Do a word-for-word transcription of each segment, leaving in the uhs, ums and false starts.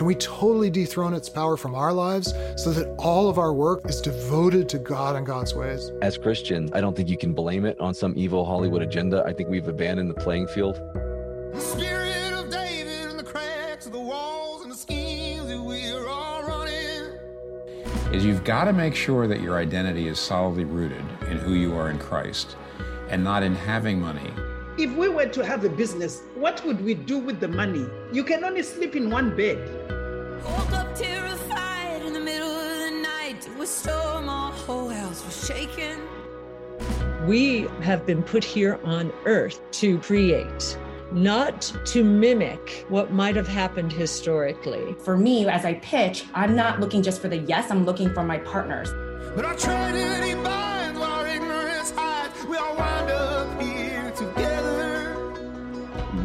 Can we totally dethrone its power from our lives so that all of our work is devoted to God and God's ways? As Christians, I don't think you can blame it on some evil Hollywood agenda. I think we've abandoned the playing field. The spirit of David and the cracks of the walls and the schemes that we're all running. Is you've got to make sure that your identity is solidly rooted in who you are in Christ and not in having money. If we were to have a business, what would we do with the money? You can only sleep in one bed. Woke up terrified in the middle of the night. It was storm, our whole house was shaking. We have been put here on earth to create, not to mimic what might have happened historically. For me, as I pitch, I'm not looking just for the yes, I'm looking for my partners. But I tried any bind while ignorance hides. We all wind up here together.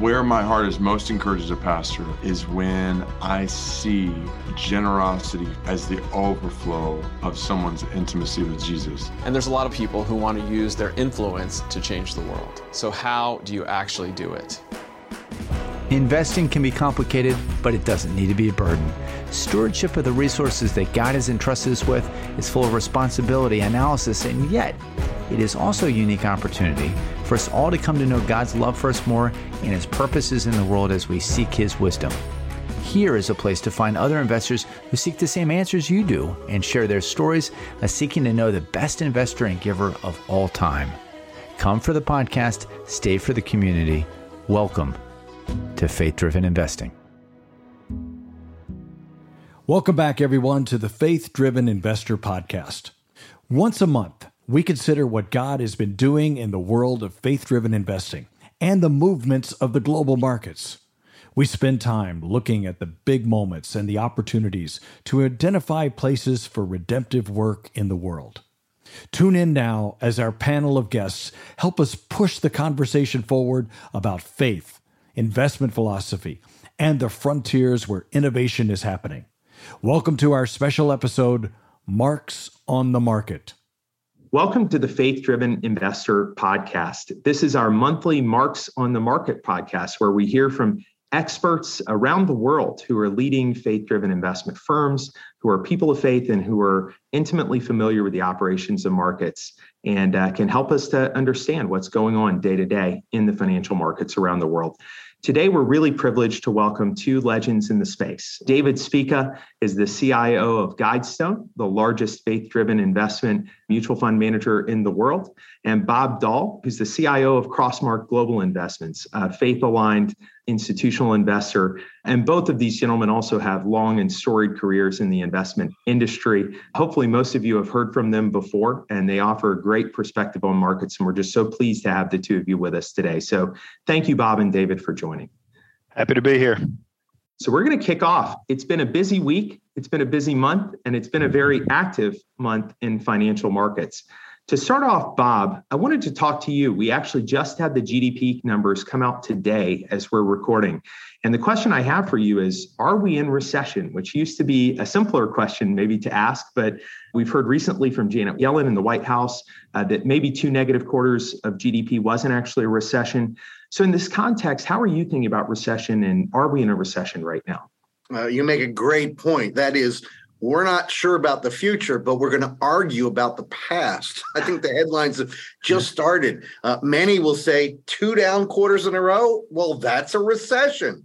Where my heart is most encouraged as a pastor is when I see generosity as the overflow of someone's intimacy with Jesus. And there's a lot of people who want to use their influence to change the world. So how do you actually do it? Investing can be complicated, but it doesn't need to be a burden. Stewardship of the resources that God has entrusted us with is full of responsibility, analysis, and yet it is also a unique opportunity for us all to come to know God's love for us more and His purposes in the world as we seek His wisdom. Here is a place to find other investors who seek the same answers you do and share their stories of seeking to know the best investor and giver of all time. Come for the podcast, stay for the community. Welcome to Faith Driven Investing. Welcome back, everyone, to the Faith Driven Investor Podcast. Once a month, we consider what God has been doing in the world of faith-driven investing and the movements of the global markets. We spend time looking at the big moments and the opportunities to identify places for redemptive work in the world. Tune in now as our panel of guests help us push the conversation forward about faith, investment philosophy, and the frontiers where innovation is happening. Welcome to our special episode, Marks on the Market. Welcome to the Faith Driven Investor Podcast. This is our monthly Marks on the Market podcast, where we hear from experts around the world who are leading faith-driven investment firms, who are people of faith, and who are intimately familiar with the operations of markets and uh, can help us to understand what's going on day to day in the financial markets around the world. Today, we're really privileged to welcome two legends in the space. David Spika is the C I O of Guidestone, the largest faith-driven investment mutual fund manager in the world, and Bob Dahl, who's the C I O of Crossmark Global Investments, a faith-aligned institutional investor. And both of these gentlemen also have long and storied careers in the investment industry. Hopefully, most of you have heard from them before, and they offer a great perspective on markets. And we're just so pleased to have the two of you with us today. So thank you, Bob and David, for joining. Happy to be here. So we're going to kick off. It's been a busy week, it's been a busy month, and it's been a very active month in financial markets. To start off, Bob, I wanted to talk to you. We actually just had the G D P numbers come out today as we're recording. And the question I have for you is, are we in recession? Which used to be a simpler question maybe to ask, but we've heard recently from Janet Yellen in the White House uh, that maybe two negative quarters of G D P wasn't actually a recession. So in this context, how are you thinking about recession, and are we in a recession right now? Uh, you make a great point. That is, we're not sure about the future, but we're going to argue about the past. I think the headlines have just started. Uh, many will say two down quarters in a row. Well, that's a recession.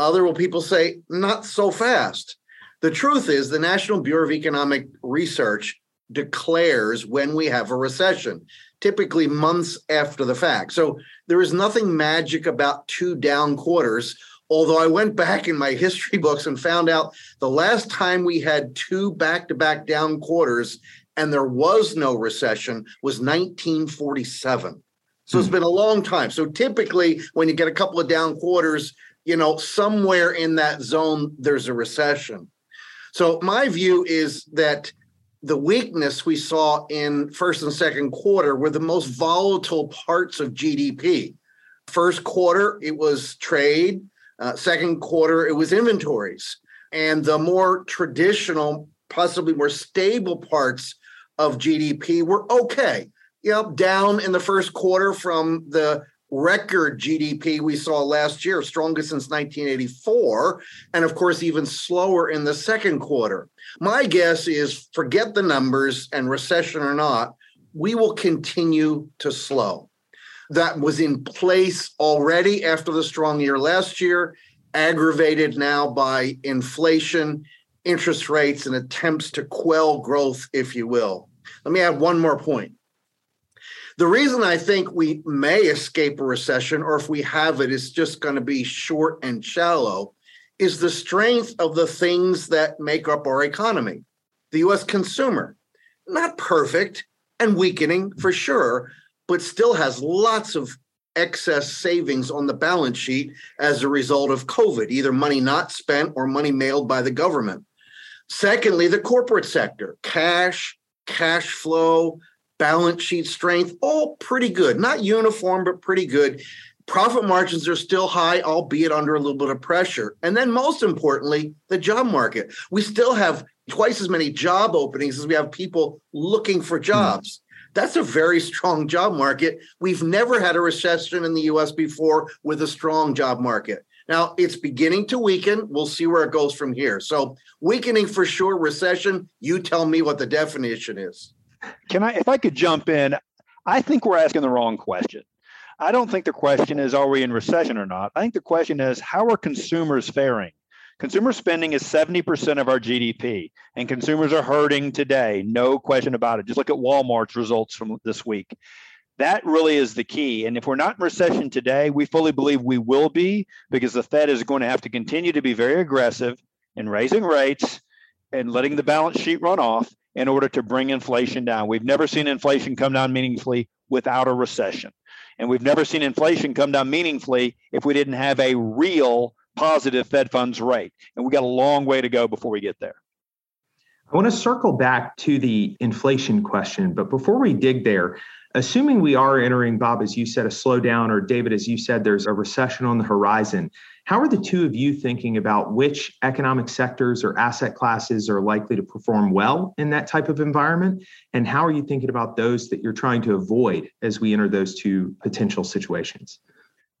Other will people say, not so fast. The truth is the National Bureau of Economic Research declares when we have a recession, typically months after the fact. So there is nothing magic about two down quarters, although I went back in my history books and found out the last time we had two back-to-back down quarters and there was no recession was nineteen forty-seven. So it's been a long time. So typically when you get a couple of down quarters, you know, somewhere in that zone, there's a recession. So my view is that the weakness we saw in first and second quarter were the most volatile parts of G D P. First quarter, it was trade. Uh, second quarter, it was inventories. And the more traditional, possibly more stable parts of G D P were okay. You know, down in the first quarter from the record G D P we saw last year, strongest since nineteen eighty-four, and of course, even slower in the second quarter. My guess is, forget the numbers and recession or not, we will continue to slow. That was in place already after the strong year last year, aggravated now by inflation, interest rates, and attempts to quell growth, if you will. Let me add one more point. The reason I think we may escape a recession, or if we have it, it's just going to be short and shallow, is the strength of the things that make up our economy. The U S consumer, not perfect and weakening for sure, but still has lots of excess savings on the balance sheet as a result of COVID, either money not spent or money mailed by the government. Secondly, the corporate sector, cash, cash flow, balance sheet strength, all pretty good. Not uniform, but pretty good. Profit margins are still high, albeit under a little bit of pressure. And then most importantly, the job market. We still have twice as many job openings as we have people looking for jobs. Mm. That's a very strong job market. We've never had a recession in the U S before with a strong job market. Now, it's beginning to weaken. We'll see where it goes from here. So weakening for sure, recession, you tell me what the definition is. Can I, if I could jump in, I think we're asking the wrong question. I don't think the question is, are we in recession or not? I think the question is, how are consumers faring? Consumer spending is seventy percent of our G D P, and consumers are hurting today. No question about it. Just look at Walmart's results from this week. That really is the key. And if we're not in recession today, we fully believe we will be, because the Fed is going to have to continue to be very aggressive in raising rates and letting the balance sheet run off in order to bring inflation down. We've never seen inflation come down meaningfully without a recession. And we've never seen inflation come down meaningfully if we didn't have a real positive Fed funds rate. And we got a long way to go before we get there. I want to circle back to the inflation question, but before we dig there, assuming we are entering, Bob, as you said, a slowdown, or David, as you said, there's a recession on the horizon, how are the two of you thinking about which economic sectors or asset classes are likely to perform well in that type of environment? And how are you thinking about those that you're trying to avoid as we enter those two potential situations?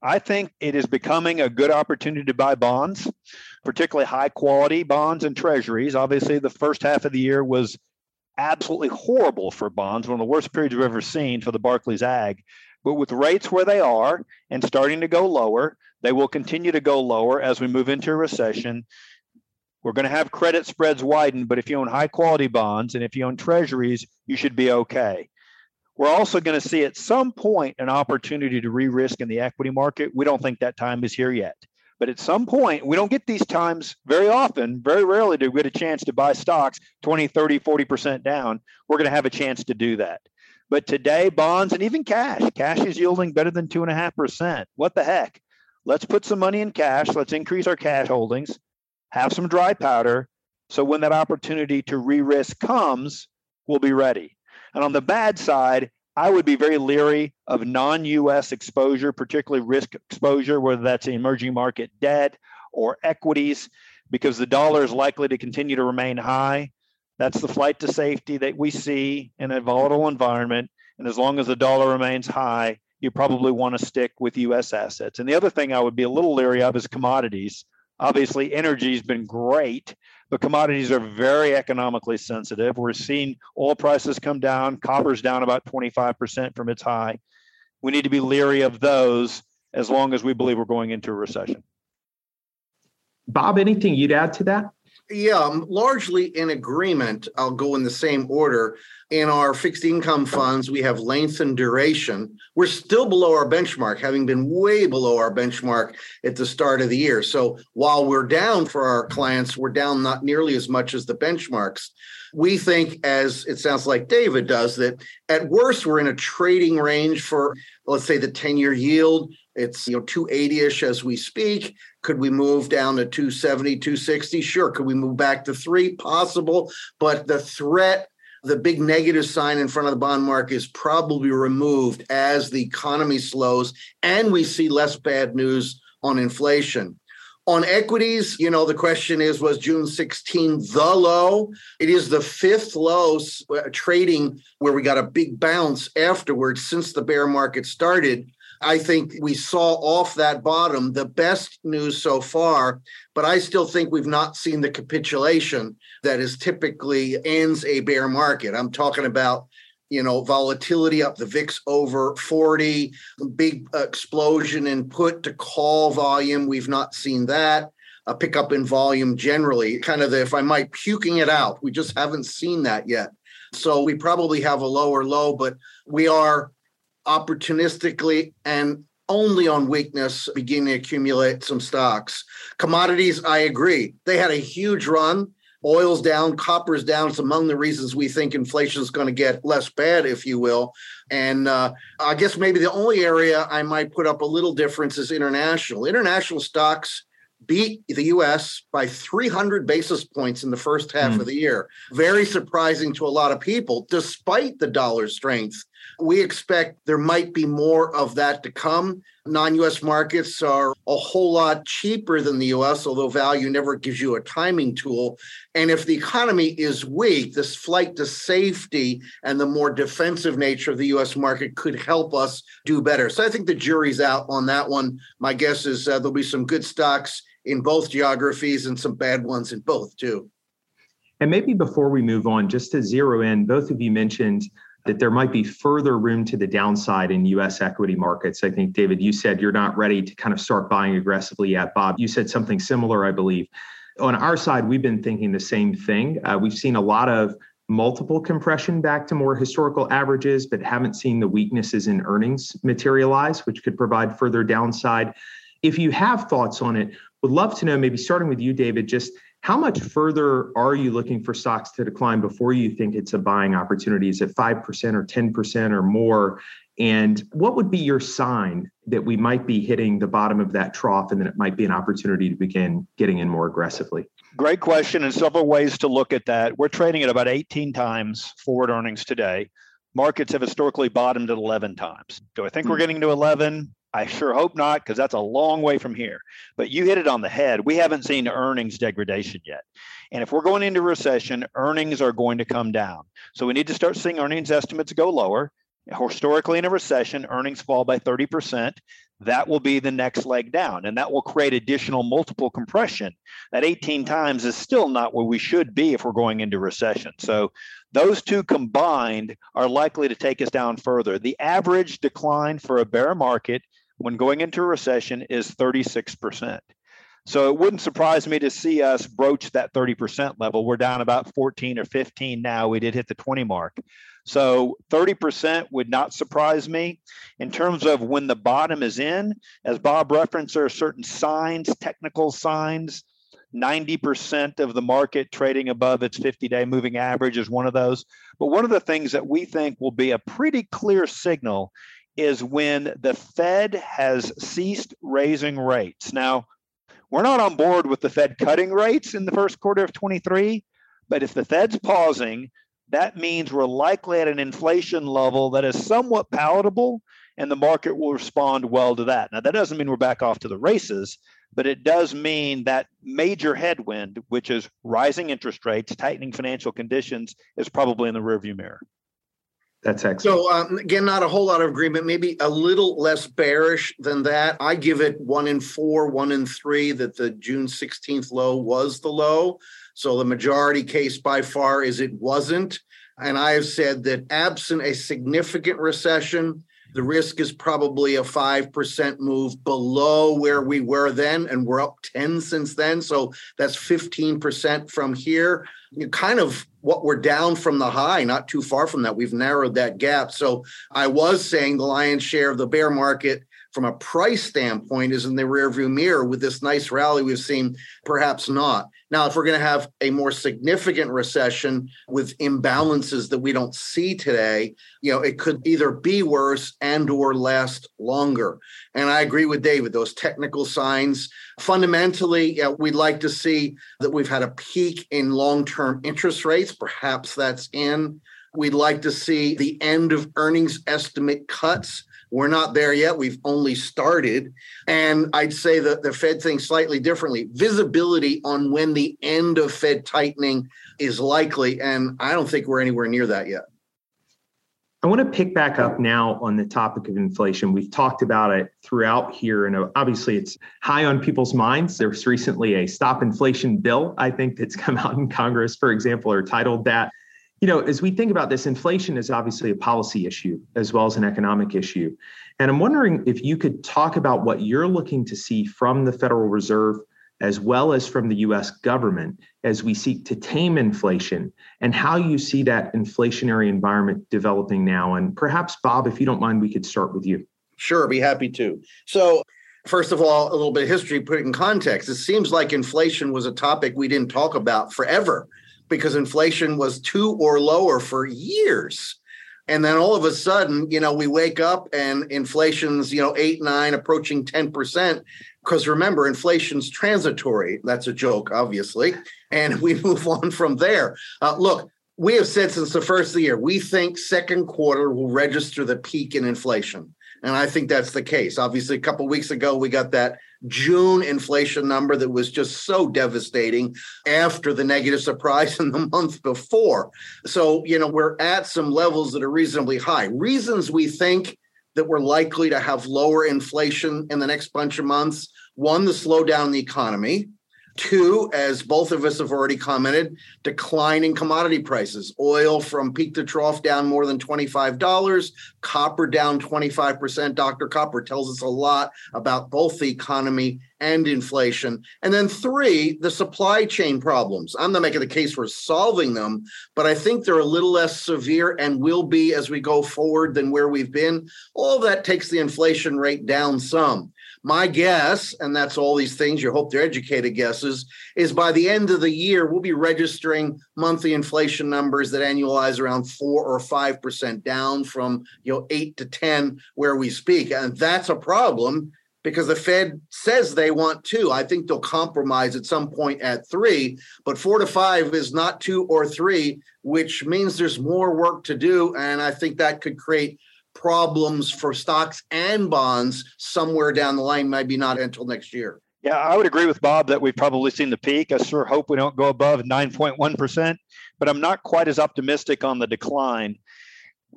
I think it is becoming a good opportunity to buy bonds, particularly high quality bonds and treasuries. Obviously, the first half of the year was absolutely horrible for bonds, one of the worst periods we've ever seen for the Barclays A G. But with rates where they are and starting to go lower, they will continue to go lower as we move into a recession. We're going to have credit spreads widen, but if you own high quality bonds and if you own treasuries, you should be okay. We're also going to see at some point an opportunity to re-risk in the equity market. We don't think that time is here yet. But at some point, we don't get these times very often. Very rarely do we get a chance to buy stocks twenty, thirty, forty percent down. We're going to have a chance to do that. But today, bonds and even cash, cash is yielding better than two and a half percent. What the heck? Let's put some money in cash. Let's increase our cash holdings, have some dry powder. So when that opportunity to re-risk comes, we'll be ready. And on the bad side, I would be very leery of non-U S exposure, particularly risk exposure, whether that's emerging market debt or equities, because the dollar is likely to continue to remain high. That's the flight to safety that we see in a volatile environment. And as long as the dollar remains high, you probably want to stick with U S assets. And the other thing I would be a little leery of is commodities. Obviously, energy has been great, but commodities are very economically sensitive. We're seeing oil prices come down. Copper's down about twenty-five percent from its high. We need to be leery of those as long as we believe we're going into a recession. Bob, anything you'd add to that? Yeah, I'm largely in agreement. I'll go in the same order. In our fixed income funds, we have length and duration. We're still below our benchmark, having been way below our benchmark at the start of the year. So while we're down for our clients, we're down not nearly as much as the benchmarks. We think, as it sounds like David does, that at worst, we're in a trading range for, let's say, the ten-year yield. It's, you know, two eighty-ish as we speak. Could we move down to two seventy, two sixty? Sure. Could we move back to three? Possible. But the threat, the big negative sign in front of the bond market is probably removed as the economy slows and we see less bad news on inflation. On equities, you know, the question is, was June sixteenth the low? It is the fifth low trading where we got a big bounce afterwards since the bear market started. I think we saw off that bottom the best news so far, but I still think we've not seen the capitulation that is typically ends a bear market. I'm talking about, you know, volatility up the V I X over forty, big explosion in put to call volume. We've not seen that. A pickup in volume generally, kind of the, if I might, puking it out. We just haven't seen that yet. So we probably have a lower low, but we are opportunistically and only on weakness beginning to accumulate some stocks. Commodities, I agree. They had a huge run. Oil's down, copper's down. It's among the reasons we think inflation is going to get less bad, if you will. And uh, I guess maybe the only area I might put up a little difference is international. International stocks beat the U S by three hundred basis points in the first half mm. of the year. Very surprising to a lot of people, despite the dollar strength. We expect there might be more of that to come. Non-U S markets are a whole lot cheaper than the U S, although value never gives you a timing tool. And if the economy is weak, this flight to safety and the more defensive nature of the U S market could help us do better. So I think the jury's out on that one. My guess is uh, there'll be some good stocks in both geographies and some bad ones in both, too. And maybe before we move on, just to zero in, both of you mentioned that there might be further room to the downside in U S equity markets. I think, David, you said you're not ready to kind of start buying aggressively yet. Bob, you said something similar, I believe. On our side, we've been thinking the same thing. Uh, we've seen a lot of multiple compression back to more historical averages, but haven't seen the weaknesses in earnings materialize, which could provide further downside. If you have thoughts on it, would love to know, maybe starting with you, David, just how much further are you looking for stocks to decline before you think it's a buying opportunity? Is it five percent or ten percent or more? And what would be your sign that we might be hitting the bottom of that trough and that it might be an opportunity to begin getting in more aggressively? Great question, and several ways to look at that. We're trading at about eighteen times forward earnings today. Markets have historically bottomed at eleven times. Do I think we're getting to eleven? I sure hope not, because that's a long way from here. But you hit it on the head. We haven't seen earnings degradation yet. And if we're going into recession, earnings are going to come down. So we need to start seeing earnings estimates go lower. Historically, in a recession, earnings fall by thirty percent. That will be the next leg down, and that will create additional multiple compression. That eighteen times is still not where we should be if we're going into recession. So those two combined are likely to take us down further. The average decline for a bear market when going into a recession is thirty-six percent. So it wouldn't surprise me to see us broach that thirty percent level. We're down about fourteen or fifteen now. We did hit the twenty mark. So thirty percent would not surprise me. In terms of when the bottom is in, as Bob referenced, there are certain signs, technical signs. ninety percent of the market trading above its fifty-day moving average is one of those. But one of the things that we think will be a pretty clear signal is when the Fed has ceased raising rates. Now, we're not on board with the Fed cutting rates in the first quarter of twenty-three, but if the Fed's pausing, that means we're likely at an inflation level that is somewhat palatable, and the market will respond well to that. Now, that doesn't mean we're back off to the races, but it does mean that major headwind, which is rising interest rates, tightening financial conditions, is probably in the rearview mirror. That's excellent. So um, again, not a whole lot of agreement, maybe a little less bearish than that. I give it one in four, one in three, that the June sixteenth low was the low. So the majority case by far is it wasn't. And I have said that absent a significant recession, the risk is probably a five percent move below where we were then, and we're up ten since then. So that's fifteen percent from here. You kind of what we're down from the high, not too far from that. We've narrowed that gap. So I was saying the lion's share of the bear market from a price standpoint is in the rearview mirror. With this nice rally we've seen, perhaps not. Now, if we're going to have a more significant recession with imbalances that we don't see today, you know, it could either be worse and or last longer. And I agree with David, those technical signs. Fundamentally, yeah, we'd like to see that we've had a peak in long-term interest rates. Perhaps that's in. We'd like to see the end of earnings estimate cuts. We're not there yet. We've only started. And I'd say that the Fed thinks slightly differently. Visibility on when the end of Fed tightening is likely. And I don't think we're anywhere near that yet. I want to pick back up now on the topic of inflation. We've talked about it throughout here, and obviously it's high on people's minds. There was recently a stop inflation bill, I think, that's come out in Congress, for example, or titled that. You know, as we think about this, inflation is obviously a policy issue as well as an economic issue. And I'm wondering if you could talk about what you're looking to see from the Federal Reserve as well as from the U S government as we seek to tame inflation, and how you see that inflationary environment developing now. And perhaps, Bob, if you don't mind, we could start with you. Sure, I'd be happy to. So first of all, a little bit of history, put it in context. It seems like inflation was a topic we didn't talk about forever because inflation was two or lower for years. And then all of a sudden, you know, we wake up and inflation's, you know, eight, nine, approaching ten percent. Because remember, inflation's transitory. That's a joke, obviously. And we move on from there. Uh, look, we have said since the first of the year, we think second quarter will register the peak in inflation. And I think that's the case. Obviously, a couple of weeks ago, we got that June inflation number that was just so devastating after the negative surprise in the month before. So, you know, we're at some levels that are reasonably high. Reasons we think that we're likely to have lower inflation in the next bunch of months. One, the slowdown in the economy. Two, as both of us have already commented, declining commodity prices. Oil from peak to trough down more than twenty-five dollars, copper down twenty-five percent. Doctor Copper tells us a lot about both the economy and inflation. And then three, the supply chain problems. I'm not making the case for solving them, but I think they're a little less severe and will be as we go forward than where we've been. All of that takes the inflation rate down some. My guess, and that's all these things, you hope they're educated guesses, is by the end of the year, we'll be registering monthly inflation numbers that annualize around four or five percent down from, you know, eight to ten where we speak. And that's a problem because the Fed says they want two. I think they'll compromise at some point at three, but four to five is not two or three, which means there's more work to do. And I think that could create problems for stocks and bonds somewhere down the line, maybe not until next year. Yeah, I would agree with Bob that we've probably seen the peak. I sure hope we don't go above nine point one percent, but I'm not quite as optimistic on the decline.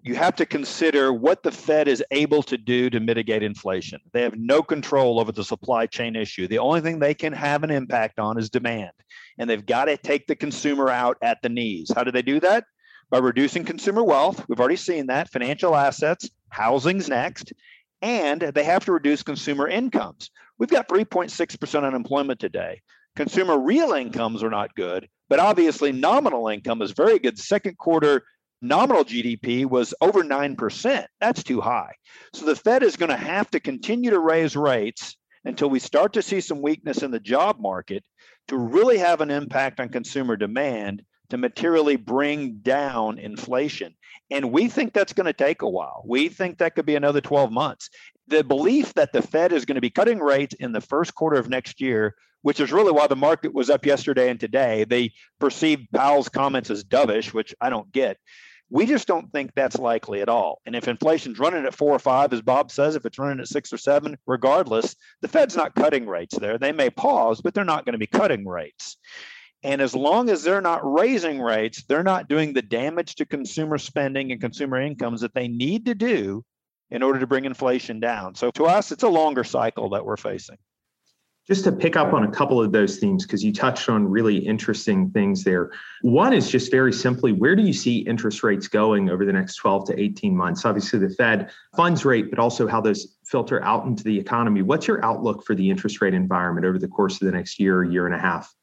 You have to consider what the Fed is able to do to mitigate inflation. They have no control over the supply chain issue. The only thing they can have an impact on is demand, and they've got to take the consumer out at the knees. How do they do that? By reducing consumer wealth. We've already seen that. Financial assets, housing's next, and they have to reduce consumer incomes. We've got three point six percent unemployment today. Consumer real incomes are not good, but obviously nominal income is very good. Second quarter nominal G D P was over nine percent. That's too high. So the Fed is going to have to continue to raise rates until we start to see some weakness in the job market to really have an impact on consumer demand to materially bring down inflation. And we think that's going to take a while. We think that could be another twelve months. The belief that the Fed is going to be cutting rates in the first quarter of next year, which is really why the market was up yesterday and today. They perceived Powell's comments as dovish, which I don't get. We just don't think that's likely at all. And if inflation's running at four or five, as Bob says, if it's running at six or seven, regardless, the Fed's not cutting rates there. They may pause, but they're not going to be cutting rates. And as long as they're not raising rates, they're not doing the damage to consumer spending and consumer incomes that they need to do in order to bring inflation down. So to us, it's a longer cycle that we're facing. Just to pick up on a couple of those themes, because you touched on really interesting things there. One is just very simply, where do you see interest rates going over the next twelve to eighteen months? Obviously, the Fed funds rate, but also how those filter out into the economy. What's your outlook for the interest rate environment over the course of the next year, year and a half?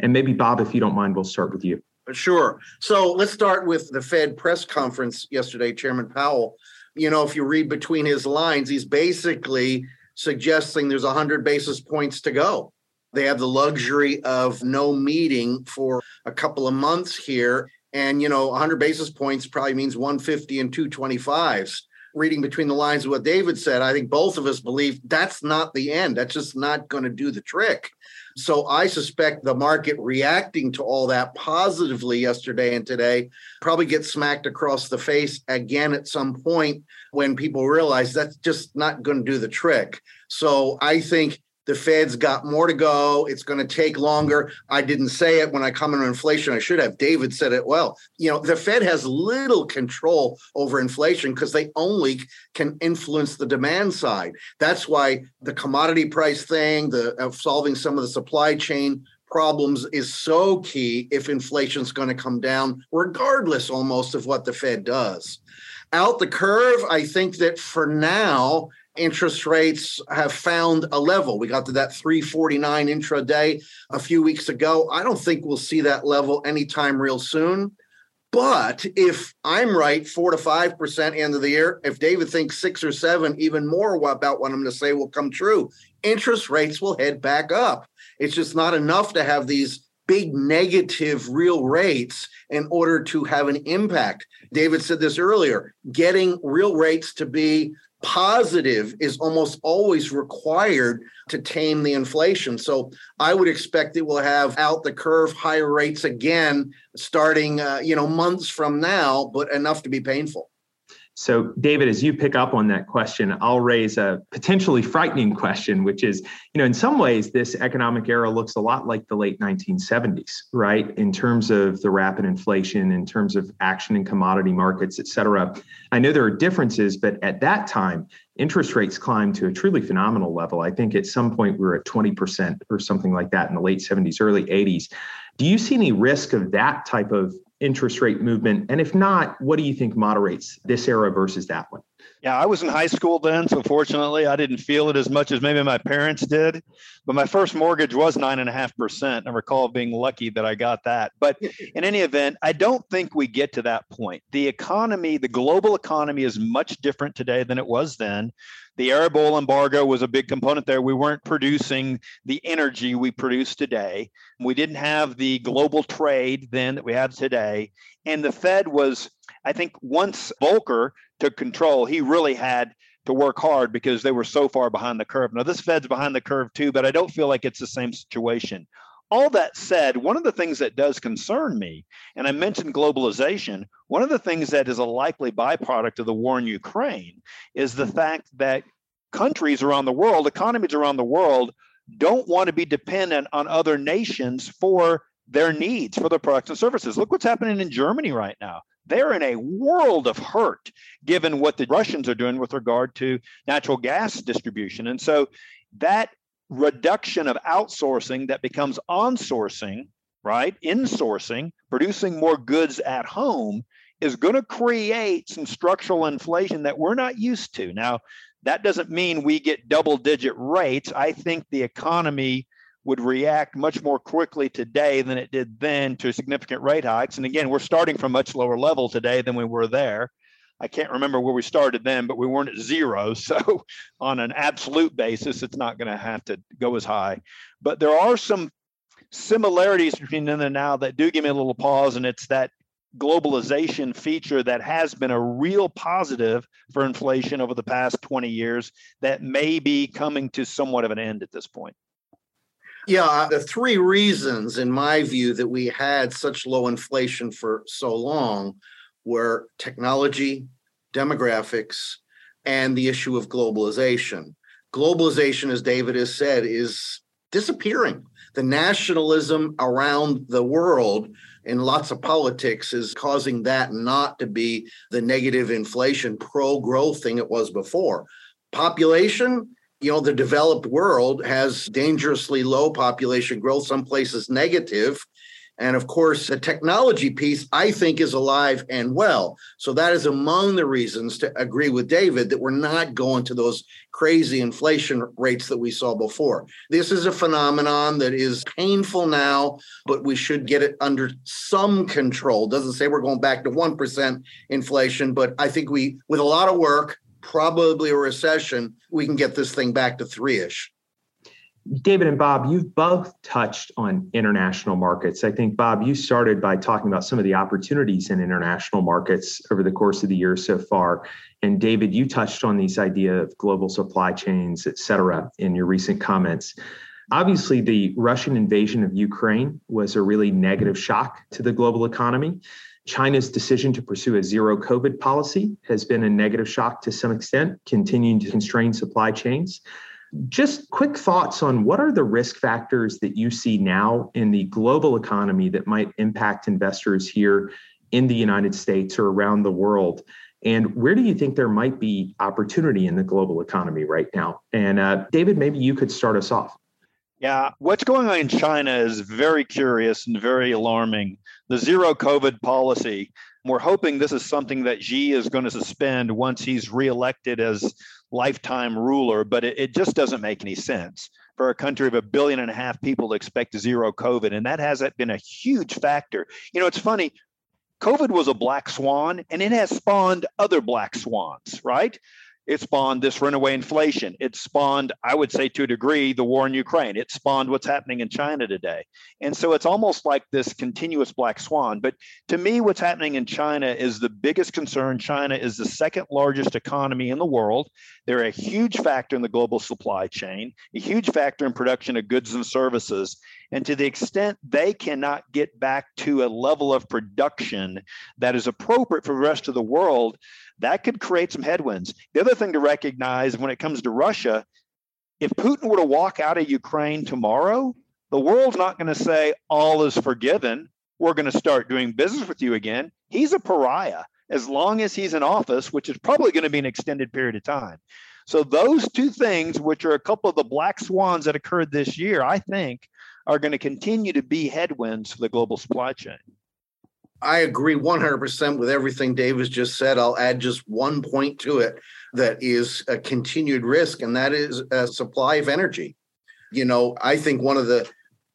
And maybe, Bob, if you don't mind, we'll start with you. Sure. So let's start with the Fed press conference yesterday, Chairman Powell. You know, if you read between his lines, he's basically suggesting there's one hundred basis points to go. They have the luxury of no meeting for a couple of months here. And, you know, one hundred basis points probably means one fifty and two twenty-fives. Reading between the lines of what David said, I think both of us believe that's not the end. That's just not going to do the trick. So I suspect the market reacting to all that positively yesterday and today probably gets smacked across the face again at some point when people realize that's just not going to do the trick. So I think The Fed's got more to go. It's going to take longer. I didn't say it when I comment on inflation. I should have. David said it well. You know, the Fed has little control over inflation because they only can influence the demand side. That's why the commodity price thing, the of solving some of the supply chain problems is so key if inflation's going to come down, regardless almost of what the Fed does. Out the curve, I think that for now, interest rates have found a level. We got to that three forty-nine intraday a few weeks ago. I don't think we'll see that level anytime real soon. But if I'm right, four to five percent end of the year, if David thinks six or seven, even more about what I'm going to say will come true, interest rates will head back up. It's just not enough to have these big negative real rates in order to have an impact. David said this earlier, getting real rates to be positive is almost always required to tame the inflation. So I would expect that we'll have out the curve higher rates again, starting uh, you know months from now, but enough to be painful. So, David, as you pick up on that question, I'll raise a potentially frightening question, which is, you know, in some ways, this economic era looks a lot like the late nineteen seventies, right? In terms of the rapid inflation, in terms of action in commodity markets, et cetera. I know there are differences, but at that time, interest rates climbed to a truly phenomenal level. I think at some point we were at twenty percent or something like that in the late seventies, early eighties. Do you see any risk of that type of interest rate movement? And if not, what do you think moderates this era versus that one? Yeah, I was in high school then, so fortunately I didn't feel it as much as maybe my parents did. But my first mortgage was nine and a half percent. I recall being lucky that I got that. But in any event, I don't think we get to that point. The economy, the global economy is much different today than it was then. The Arab oil embargo was a big component there. We weren't producing the energy we produce today. We didn't have the global trade then that we have today. And the Fed was, I think once Volcker took control, he really had to work hard because they were so far behind the curve. Now, this Fed's behind the curve too, but I don't feel like it's the same situation. All that said, one of the things that does concern me, and I mentioned globalization, one of the things that is a likely byproduct of the war in Ukraine is the fact that countries around the world, economies around the world, don't want to be dependent on other nations for their needs, for their products and services. Look what's happening in Germany right now. They're in a world of hurt, given what the Russians are doing with regard to natural gas distribution. And so that reduction of outsourcing that becomes onsourcing, right, insourcing, producing more goods at home, is going to create some structural inflation that we're not used to. Now, that doesn't mean we get double-digit rates. I think the economy would react much more quickly today than it did then to significant rate hikes. And again, we're starting from much lower level today than we were there. I can't remember where we started then, but we weren't at zero. So on an absolute basis, it's not going to have to go as high. But there are some similarities between then and now that do give me a little pause. And it's that globalization feature that has been a real positive for inflation over the past twenty years that may be coming to somewhat of an end at this point. Yeah, the three reasons, in my view, that we had such low inflation for so long were technology, demographics, and the issue of globalization. Globalization, as David has said, is disappearing. The nationalism around the world and lots of politics is causing that not to be the negative inflation, pro-growth thing it was before. Population, you know, the developed world has dangerously low population growth, some places negative. And of course, the technology piece, I think, is alive and well. So that is among the reasons to agree with David that we're not going to those crazy inflation rates that we saw before. This is a phenomenon that is painful now, but we should get it under some control. Doesn't say we're going back to one percent inflation, but I think we, with a lot of work, probably a recession, we can get this thing back to three-ish. David and Bob, you've both touched on international markets. I think, Bob, you started by talking about some of the opportunities in international markets over the course of the year so far. And David, you touched on this idea of global supply chains, et cetera, in your recent comments. Obviously, the Russian invasion of Ukraine was a really negative shock to the global economy. China's decision to pursue a zero COVID policy has been a negative shock to some extent, continuing to constrain supply chains. Just quick thoughts on what are the risk factors that you see now in the global economy that might impact investors here in the United States or around the world? And where do you think there might be opportunity in the global economy right now? And uh, David, maybe you could start us off. Yeah, what's going on in China is very curious and very alarming. The zero COVID policy, we're hoping this is something that Xi is going to suspend once he's reelected as lifetime ruler, but it, it just doesn't make any sense for a country of a billion and a half people to expect zero COVID. And that hasn't been a huge factor. You know, it's funny. COVID was a black swan, and it has spawned other black swans, right? It spawned this runaway inflation. It spawned, I would say to a degree, the war in Ukraine. It spawned what's happening in China today. And so it's almost like this continuous black swan. But to me, what's happening in China is the biggest concern. China is the second largest economy in the world. They're a huge factor in the global supply chain, a huge factor in production of goods and services. And to the extent they cannot get back to a level of production that is appropriate for the rest of the world, that could create some headwinds. The other thing to recognize when it comes to Russia, if Putin were to walk out of Ukraine tomorrow, the world's not going to say all is forgiven. We're going to start doing business with you again. He's a pariah as long as he's in office, which is probably going to be an extended period of time. So those two things, which are a couple of the black swans that occurred this year, I think are going to continue to be headwinds for the global supply chain. I agree one hundred percent with everything Davis just said. I'll add just one point to it that is a continued risk, and that is a supply of energy. You know, I think one of the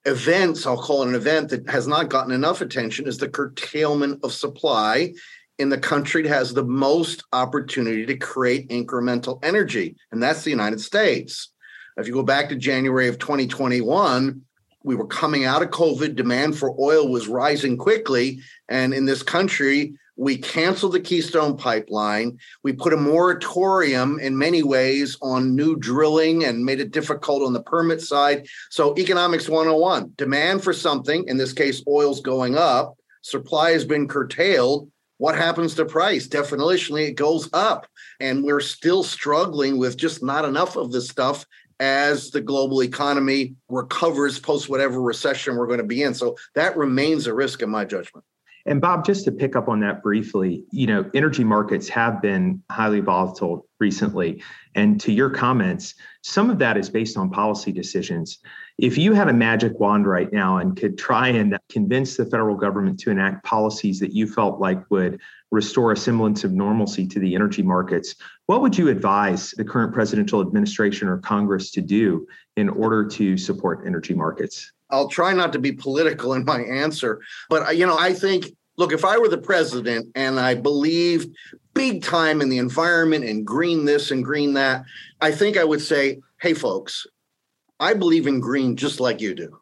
events, I'll call it an event that has not gotten enough attention, is the curtailment of supply in the country that has the most opportunity to create incremental energy, and that's the United States. If you go back to January of twenty twenty-one, we were coming out of COVID, demand for oil was rising quickly. And in this country, we canceled the Keystone pipeline. We put a moratorium in many ways on new drilling and made it difficult on the permit side. So economics one oh one, demand for something, in this case, oil's going up, supply has been curtailed. What happens to price? Definitionally, it goes up. And we're still struggling with just not enough of this stuff as the global economy recovers post whatever recession we're going to be in. So that remains a risk in my judgment. And Bob, just to pick up on that briefly, you know, energy markets have been highly volatile recently. And to your comments, some of that is based on policy decisions. If you had a magic wand right now and could try and convince the federal government to enact policies that you felt like would restore a semblance of normalcy to the energy markets, what would you advise the current presidential administration or Congress to do in order to support energy markets? I'll try not to be political in my answer, but, you know, I think, look, if I were the president and I believed big time in the environment and green this and green that, I think I would say, hey, folks, I believe in green just like you do.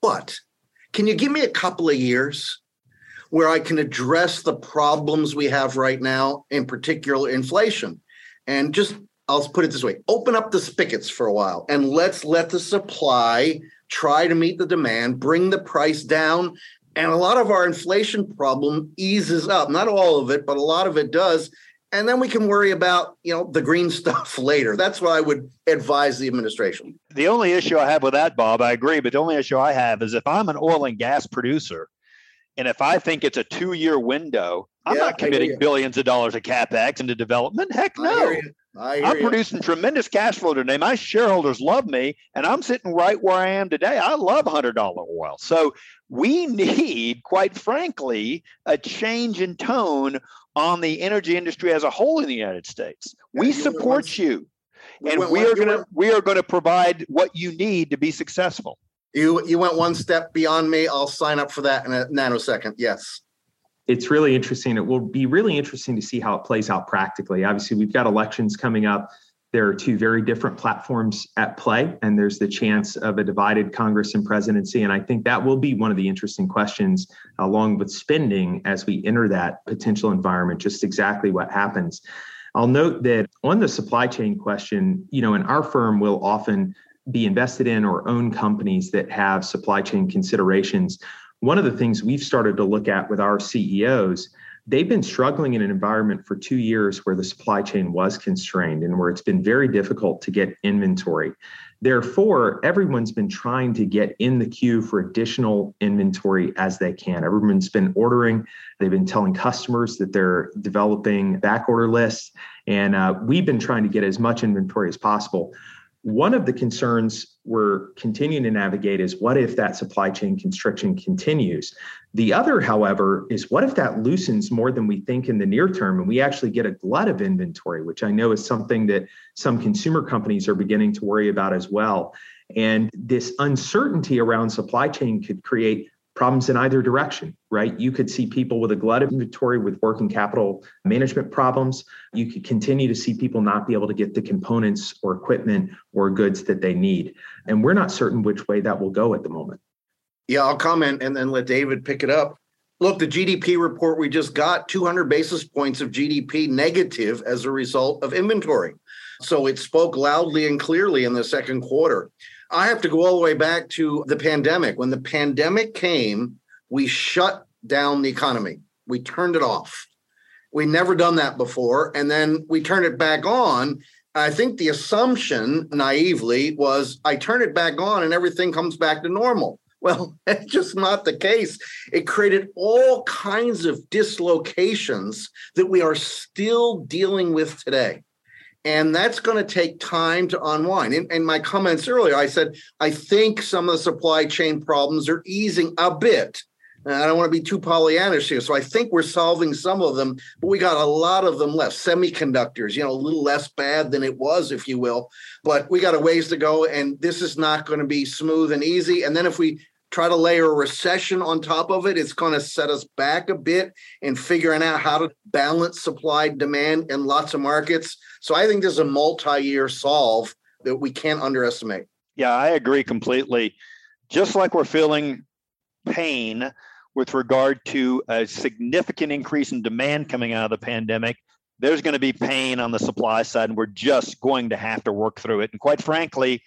But can you give me a couple of years where I can address the problems we have right now, in particular inflation? And just, I'll put it this way, open up the spigots for a while and let's let the supply try to meet the demand, bring the price down, and a lot of our inflation problem eases up. Not all of it, but a lot of it does. And then we can worry about, you know, the green stuff later. That's what I would advise the administration. The only issue I have with that, Bob, I agree, but the only issue I have is if I'm an oil and gas producer, and if I think it's a two-year window, I'm yeah, not committing billions of dollars of CapEx into development. Heck no. I'm you. producing tremendous cash flow today. My shareholders love me, and I'm sitting right where I am today. I love one hundred dollars oil. So we need, quite frankly, a change in tone on the energy industry as a whole in the United States. Yeah, we support you, and we, we are going to we are going to provide what you need to be successful. You you went one step beyond me. I'll sign up for that in a nanosecond. Yes. It's really interesting. It will be really interesting to see how it plays out practically. Obviously, we've got elections coming up. There are two very different platforms at play, and there's the chance of a divided Congress and presidency. And I think that will be one of the interesting questions, along with spending, as we enter that potential environment, just exactly what happens. I'll note that on the supply chain question, you know, in our firm, we'll often be invested in or own companies that have supply chain considerations. One of the things we've started to look at with our C E Os They've been struggling in an environment for two years where the supply chain was constrained and where it's been very difficult to get inventory. Therefore, everyone's been trying to get in the queue for additional inventory as they can. Everyone's been ordering. They've been telling customers that they're developing back order lists. And uh, we've been trying to get as much inventory as possible. One of the concerns we're continuing to navigate is what if that supply chain constriction continues? The other, however, is what if that loosens more than we think in the near term and we actually get a glut of inventory, which I know is something that some consumer companies are beginning to worry about as well. And this uncertainty around supply chain could create problems in either direction, right? You could see people with a glut of inventory with working capital management problems. You could continue to see people not be able to get the components or equipment or goods that they need. And we're not certain which way that will go at the moment. Yeah, I'll comment and then let David pick it up. Look, the G D P report we just got, two hundred basis points of G D P negative as a result of inventory. So it spoke loudly and clearly in the second quarter. I have to go all the way back to the pandemic. When the pandemic came, we shut down the economy. We turned it off. We'd never done that before. And then we turned it back on. I think the assumption, naively, was I turn it back on and everything comes back to normal. Well, that's just not the case. It created all kinds of dislocations that we are still dealing with today. And that's going to take time to unwind. In, in my comments earlier, I said, I think some of the supply chain problems are easing a bit. And I don't want to be too Pollyannish here. So I think we're solving some of them, but we got a lot of them left. Semiconductors, you know, a little less bad than it was, if you will. But we got a ways to go. And this is not going to be smooth and easy. And then if we try to layer a recession on top of it, it's going to set us back a bit in figuring out how to balance supply, demand, and lots of markets. So I think this is a multi-year solve that we can't underestimate. Yeah, I agree completely. Just like we're feeling pain with regard to a significant increase in demand coming out of the pandemic, there's going to be pain on the supply side, and we're just going to have to work through it. And quite frankly,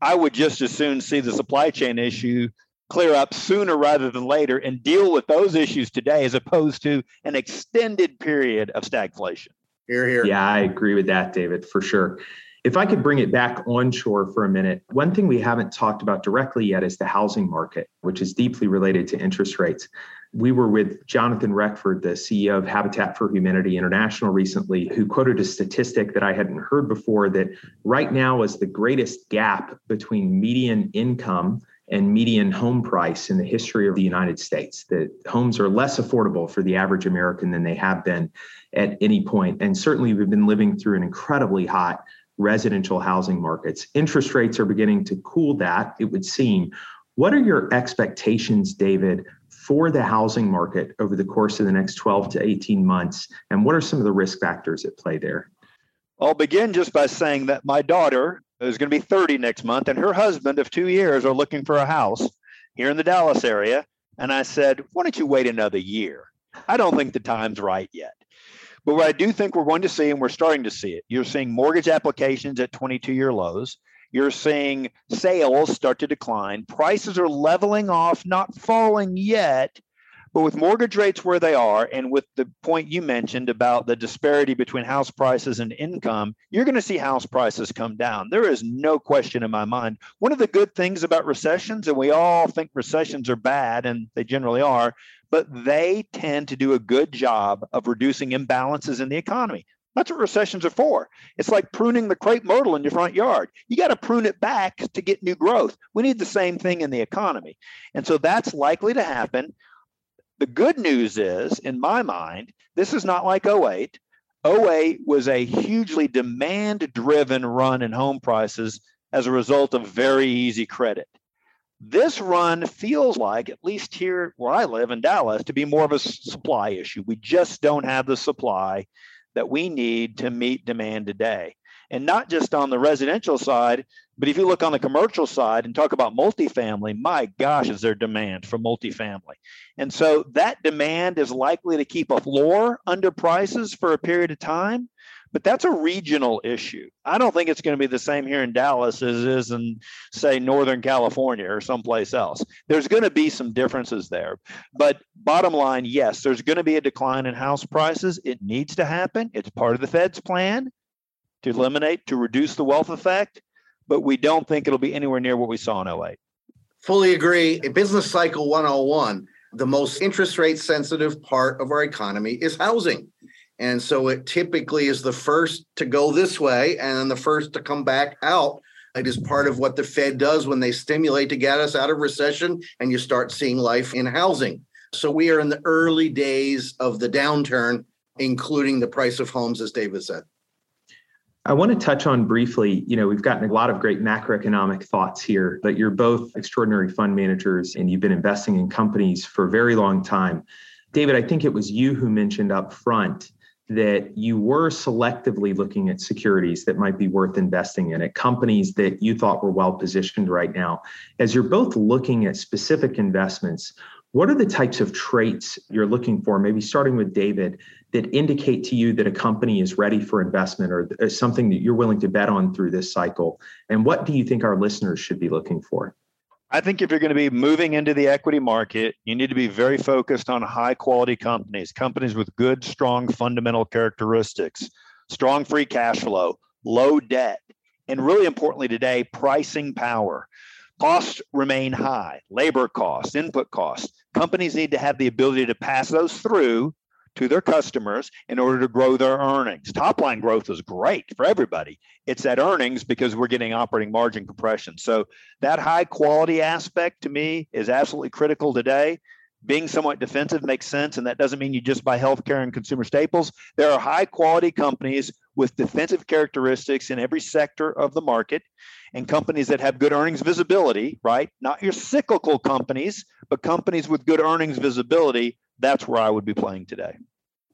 I would just as soon see the supply chain issue clear up sooner rather than later and deal with those issues today as opposed to an extended period of stagflation. Hear, hear. Yeah, I agree with that, David, for sure. If I could bring it back onshore for a minute, one thing we haven't talked about directly yet is the housing market, which is deeply related to interest rates. We were with Jonathan Reckford, the C E O of Habitat for Humanity International recently, who quoted a statistic that I hadn't heard before that right now is the greatest gap between median income and median home price in the history of the United States, that homes are less affordable for the average American than they have been at any point. And certainly we've been living through an incredibly hot residential housing markets. Interest rates are beginning to cool that, it would seem. What are your expectations, David, for the housing market over the course of the next twelve to eighteen months? And what are some of the risk factors at play there? I'll begin just by saying that my daughter, who's going to be thirty next month, and her husband of two years are looking for a house here in the Dallas area. And I said, why don't you wait another year? I don't think the time's right yet. But what I do think we're going to see, and we're starting to see it, you're seeing mortgage applications at twenty-two-year lows. You're seeing sales start to decline. Prices are leveling off, not falling yet. But with mortgage rates where they are, and with the point you mentioned about the disparity between house prices and income, you're going to see house prices come down. There is no question in my mind. One of the good things about recessions, and we all think recessions are bad, and they generally are, but they tend to do a good job of reducing imbalances in the economy. That's what recessions are for. It's like pruning the crepe myrtle in your front yard. You got to prune it back to get new growth. We need the same thing in the economy. And so that's likely to happen. The good news is, in my mind, this is not like oh eight. oh eight was a hugely demand-driven run in home prices as a result of very easy credit. This run feels like, at least here where I live in Dallas, to be more of a supply issue. We just don't have the supply that we need to meet demand today. And not just on the residential side, but if you look on the commercial side and talk about multifamily, my gosh, is there demand for multifamily. And so that demand is likely to keep a floor under prices for a period of time. But that's a regional issue. I don't think it's going to be the same here in Dallas as it is in, say, Northern California or someplace else. There's going to be some differences there. But bottom line, yes, there's going to be a decline in house prices. It needs to happen. It's part of the Fed's plan to eliminate, to reduce the wealth effect. But we don't think it'll be anywhere near what we saw in L A. Fully agree. In Business Cycle one oh one, the most interest rate sensitive part of our economy is housing. And so it typically is the first to go this way and then the first to come back out. It is part of what the Fed does when they stimulate to get us out of recession, and you start seeing life in housing. So we are in the early days of the downturn, including the price of homes, as David said. I want to touch on briefly, you know, we've gotten a lot of great macroeconomic thoughts here, but you're both extraordinary fund managers and you've been investing in companies for a very long time. David, I think it was you who mentioned up front that you were selectively looking at securities that might be worth investing in, at companies that you thought were well positioned right now. As you're both looking at specific investments, what are the types of traits you're looking for, maybe starting with David, that indicate to you that a company is ready for investment or, or something that you're willing to bet on through this cycle? And what do you think our listeners should be looking for? I think if you're going to be moving into the equity market, you need to be very focused on high quality companies, companies with good, strong fundamental characteristics, strong free cash flow, low debt, and really importantly today, pricing power. Costs remain high, labor costs, input costs. Companies need to have the ability to pass those through to their customers in order to grow their earnings. Top line growth is great for everybody. It's at earnings because we're getting operating margin compression. So that high quality aspect to me is absolutely critical today. Being somewhat defensive makes sense. And that doesn't mean you just buy healthcare and consumer staples. There are high quality companies with defensive characteristics in every sector of the market, and companies that have good earnings visibility, right? Not your cyclical companies, but companies with good earnings visibility. That's where I would be playing today.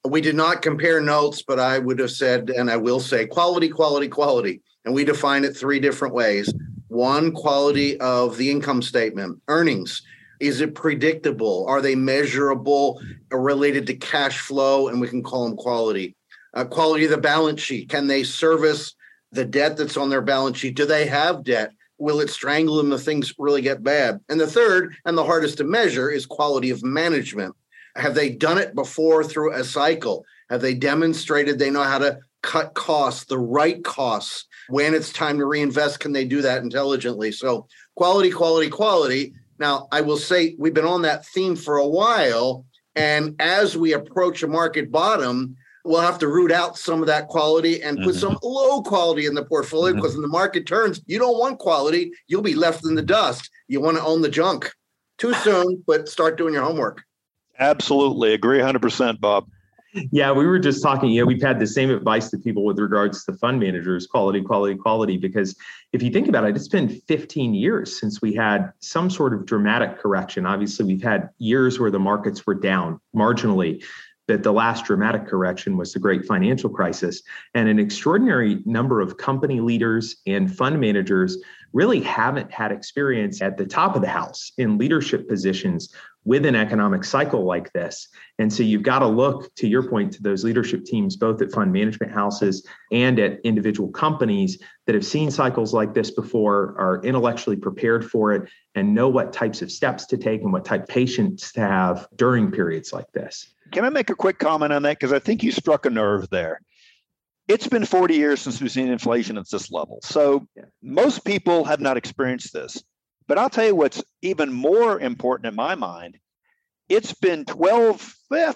We did not compare notes, but I would have said, and I will say, quality, quality, quality. And we define it three different ways. One, quality of the income statement, earnings. Is it predictable? Are they measurable or related to cash flow? And we can call them quality. Uh, quality of the balance sheet. Can they service the debt that's on their balance sheet? Do they have debt? Will it strangle them if things really get bad? And the third, and the hardest to measure, is quality of management. Have they done it before through a cycle? Have they demonstrated they know how to cut costs, the right costs? When it's time to reinvest, can they do that intelligently? So quality, quality, quality. Now, I will say we've been on that theme for a while. And as we approach a market bottom, we'll have to root out some of that quality and put mm-hmm. some low quality in the portfolio, because mm-hmm. when the market turns, you don't want quality. You'll be left in the dust. You want to own the junk. Too soon, but start doing your homework. Absolutely. Agree one hundred percent, Bob. Yeah, we were just talking, you know, we've had the same advice to people with regards to fund managers, quality, quality, quality, because if you think about it, it's been fifteen years since we had some sort of dramatic correction. Obviously, we've had years where the markets were down marginally, but the last dramatic correction was the great financial crisis. And an extraordinary number of company leaders and fund managers really haven't had experience at the top of the house in leadership positions with an economic cycle like this. And so you've got to look, to your point, to those leadership teams, both at fund management houses and at individual companies that have seen cycles like this before, are intellectually prepared for it, and know what types of steps to take and what type of patience to have during periods like this. Can I make a quick comment on that? Because I think you struck a nerve there. It's been forty years since we've seen inflation at this level. So yeah. Most people have not experienced this. But I'll tell you what's even more important in my mind. It's been twelve,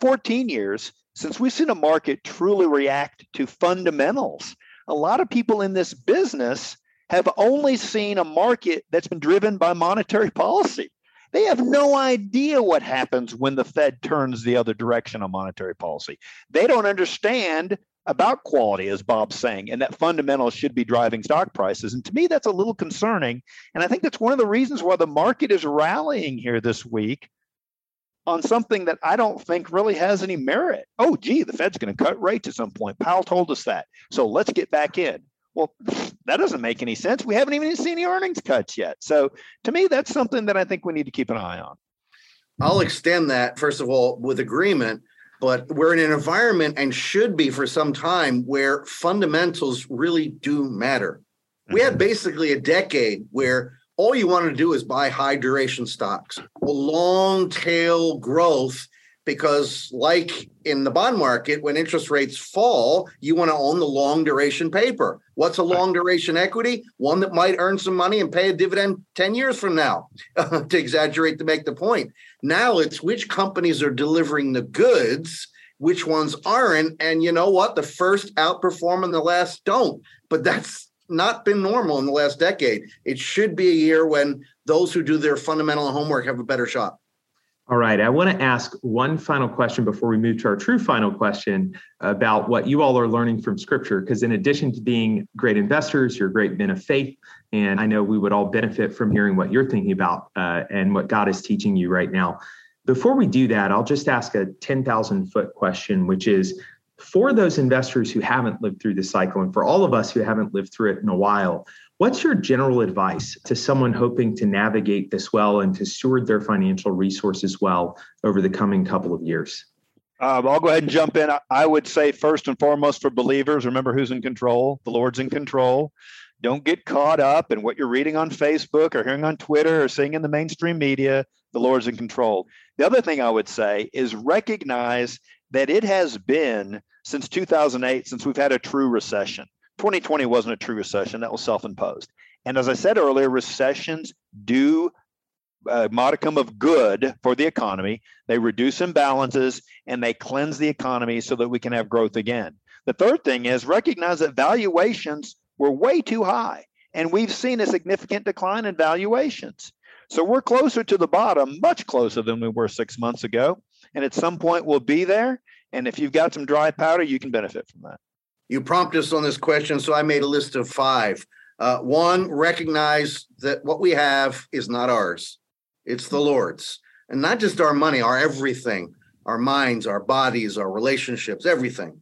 fourteen years since we've seen a market truly react to fundamentals. A lot of people in this business have only seen a market that's been driven by monetary policy. They have no idea what happens when the Fed turns the other direction on monetary policy. They don't understand about quality, as Bob's saying, and that fundamentals should be driving stock prices. And to me, that's a little concerning. And I think that's one of the reasons why the market is rallying here this week on something that I don't think really has any merit. Oh, gee, the Fed's going to cut rates at some point. Powell told us that. So let's get back in. Well, that doesn't make any sense. We haven't even seen any earnings cuts yet. So to me, that's something that I think we need to keep an eye on. I'll extend that, first of all, with agreement. But we're in an environment, and should be for some time, where fundamentals really do matter. We had basically a decade where all you wanted to do is buy high duration stocks, long tail growth, because like in the bond market, when interest rates fall, you want to own the long duration paper. What's a long duration equity? One that might earn some money and pay a dividend ten years from now, to exaggerate to make the point. Now it's which companies are delivering the goods, which ones aren't. And you know what? The first outperform and the last don't. But that's not been normal in the last decade. It should be a year when those who do their fundamental homework have a better shot. All right. I want to ask one final question before we move to our true final question about what you all are learning from Scripture, because in addition to being great investors, you're great men of faith. And I know we would all benefit from hearing what you're thinking about uh, and what God is teaching you right now. Before we do that, I'll just ask a ten thousand foot question, which is, for those investors who haven't lived through the cycle, and for all of us who haven't lived through it in a while, what's your general advice to someone hoping to navigate this well and to steward their financial resources well over the coming couple of years? Um, I'll go ahead and jump in. I would say first and foremost for believers, remember who's in control. The Lord's in control. Don't get caught up in what you're reading on Facebook or hearing on Twitter or seeing in the mainstream media. The Lord's in control. The other thing I would say is recognize that it has been since two thousand eight, since we've had a true recession. twenty twenty wasn't a true recession. That was self-imposed. And as I said earlier, recessions do a modicum of good for the economy. They reduce imbalances and they cleanse the economy so that we can have growth again. The third thing is recognize that valuations were way too high. And we've seen a significant decline in valuations. So we're closer to the bottom, much closer than we were six months ago. And at some point we'll be there. And if you've got some dry powder, you can benefit from that. You prompt us on this question, so I made a list of five. Uh, one, recognize that what we have is not ours. It's the Lord's. And not just our money, our everything, our minds, our bodies, our relationships, everything.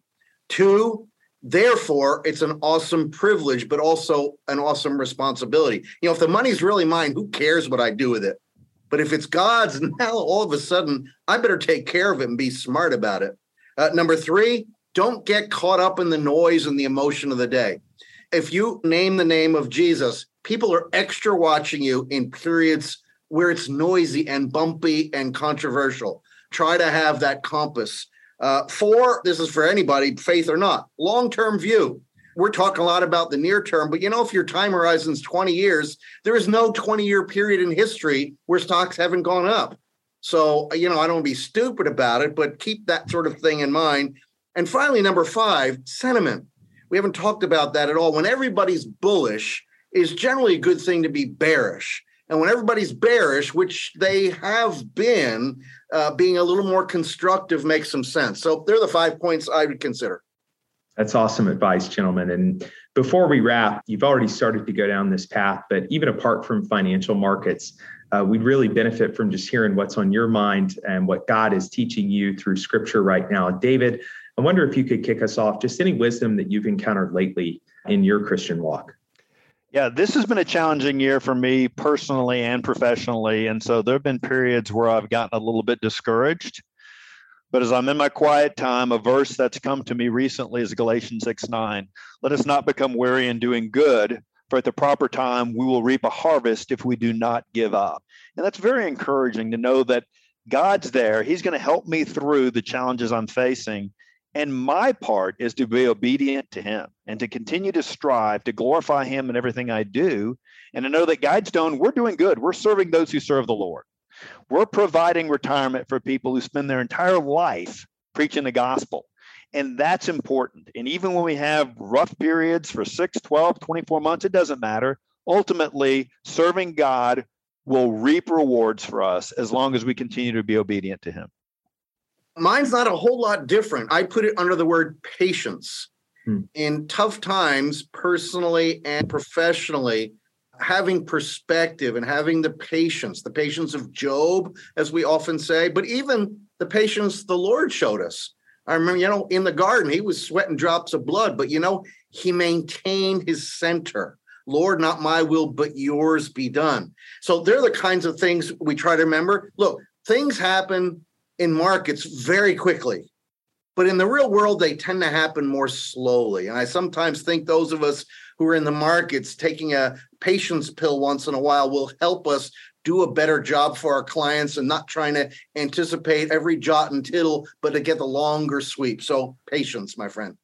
Two, therefore, it's an awesome privilege, but also an awesome responsibility. You know, if the money's really mine, who cares what I do with it? But if it's God's, now all of a sudden, I better take care of it and be smart about it. Uh, number three, don't get caught up in the noise and the emotion of the day. If you name the name of Jesus, people are extra watching you in periods where it's noisy and bumpy and controversial. Try to have that compass. Uh, four, this is for anybody, faith or not, long-term view. We're talking a lot about the near term, but you know, if your time horizon's twenty years, there is no twenty year period in history where stocks haven't gone up. So, you know, I don't want to be stupid about it, but keep that sort of thing in mind. And finally, number five, sentiment. We haven't talked about that at all. When everybody's bullish, it's generally a good thing to be bearish. And when everybody's bearish, which they have been, uh, being a little more constructive makes some sense. So they're the five points I would consider. That's awesome advice, gentlemen. And before we wrap, you've already started to go down this path, but even apart from financial markets, uh, we'd really benefit from just hearing what's on your mind and what God is teaching you through Scripture right now. David, I wonder if you could kick us off, just any wisdom that you've encountered lately in your Christian walk. Yeah, this has been a challenging year for me personally and professionally. And so there have been periods where I've gotten a little bit discouraged. But as I'm in my quiet time, a verse that's come to me recently is Galatians six nine. Let us not become weary in doing good, for at the proper time, we will reap a harvest if we do not give up. And that's very encouraging to know that God's there. He's going to help me through the challenges I'm facing. And my part is to be obedient to him and to continue to strive to glorify him in everything I do. And to know that Guidestone, we're doing good. We're serving those who serve the Lord. We're providing retirement for people who spend their entire life preaching the gospel. And that's important. And even when we have rough periods for six, twelve, twenty-four months, it doesn't matter. Ultimately, serving God will reap rewards for us as long as we continue to be obedient to him. Mine's not a whole lot different. I put it under the word patience. Hmm. In tough times, personally and professionally, having perspective and having the patience, the patience of Job, as we often say, but even the patience the Lord showed us. I remember, you know, in the garden, he was sweating drops of blood, but, you know, he maintained his center. Lord, not my will, but yours be done. So they're the kinds of things we try to remember. Look, things happen in markets very quickly. But in the real world, they tend to happen more slowly. And I sometimes think those of us who are in the markets taking a patience pill once in a while will help us do a better job for our clients and not trying to anticipate every jot and tittle, but to get the longer sweep. So patience, my friend.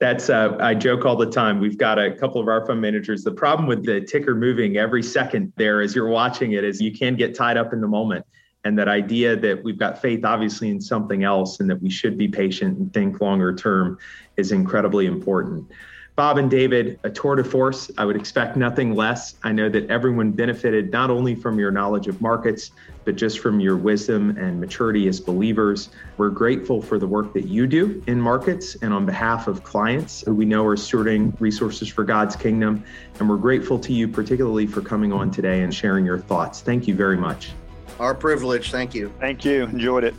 That's, uh, I joke all the time. We've got a couple of our fund managers. The problem with the ticker moving every second there as you're watching it is you can get tied up in the moment. And that idea that we've got faith, obviously, in something else and that we should be patient and think longer term is incredibly important. Bob and David, a tour de force. I would expect nothing less. I know that everyone benefited not only from your knowledge of markets, but just from your wisdom and maturity as believers. We're grateful for the work that you do in markets and on behalf of clients who we know are stewarding resources for God's kingdom. And we're grateful to you, particularly for coming on today and sharing your thoughts. Thank you very much. Our privilege. Thank you. Thank you. Enjoyed it.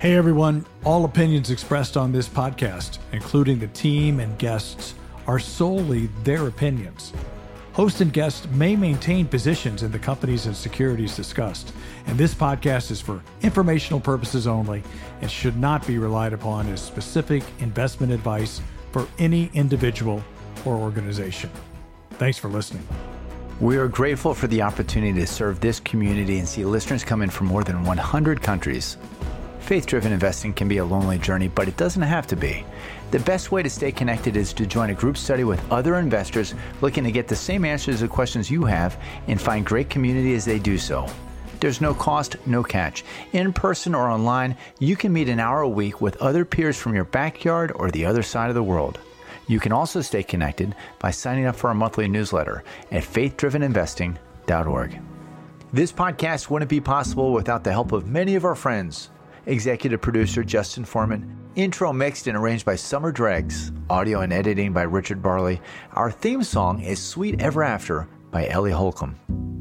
Hey, everyone. All opinions expressed on this podcast, including the team and guests, are solely their opinions. Host and guests may maintain positions in the companies and securities discussed, and this podcast is for informational purposes only and should not be relied upon as specific investment advice for any individual or organization. Thanks for listening. We are grateful for the opportunity to serve this community and see listeners come in from more than one hundred countries. Faith-driven investing can be a lonely journey, but it doesn't have to be. The best way to stay connected is to join a group study with other investors looking to get the same answers to questions you have and find great community as they do so. There's no cost, no catch. In person or online, you can meet an hour a week with other peers from your backyard or the other side of the world. You can also stay connected by signing up for our monthly newsletter at faith driven investing dot org. This podcast wouldn't be possible without the help of many of our friends. Executive producer Justin Foreman, intro mixed and arranged by Summer Dregs, audio and editing by Richard Barley. Our theme song is Sweet Ever After by Ellie Holcomb.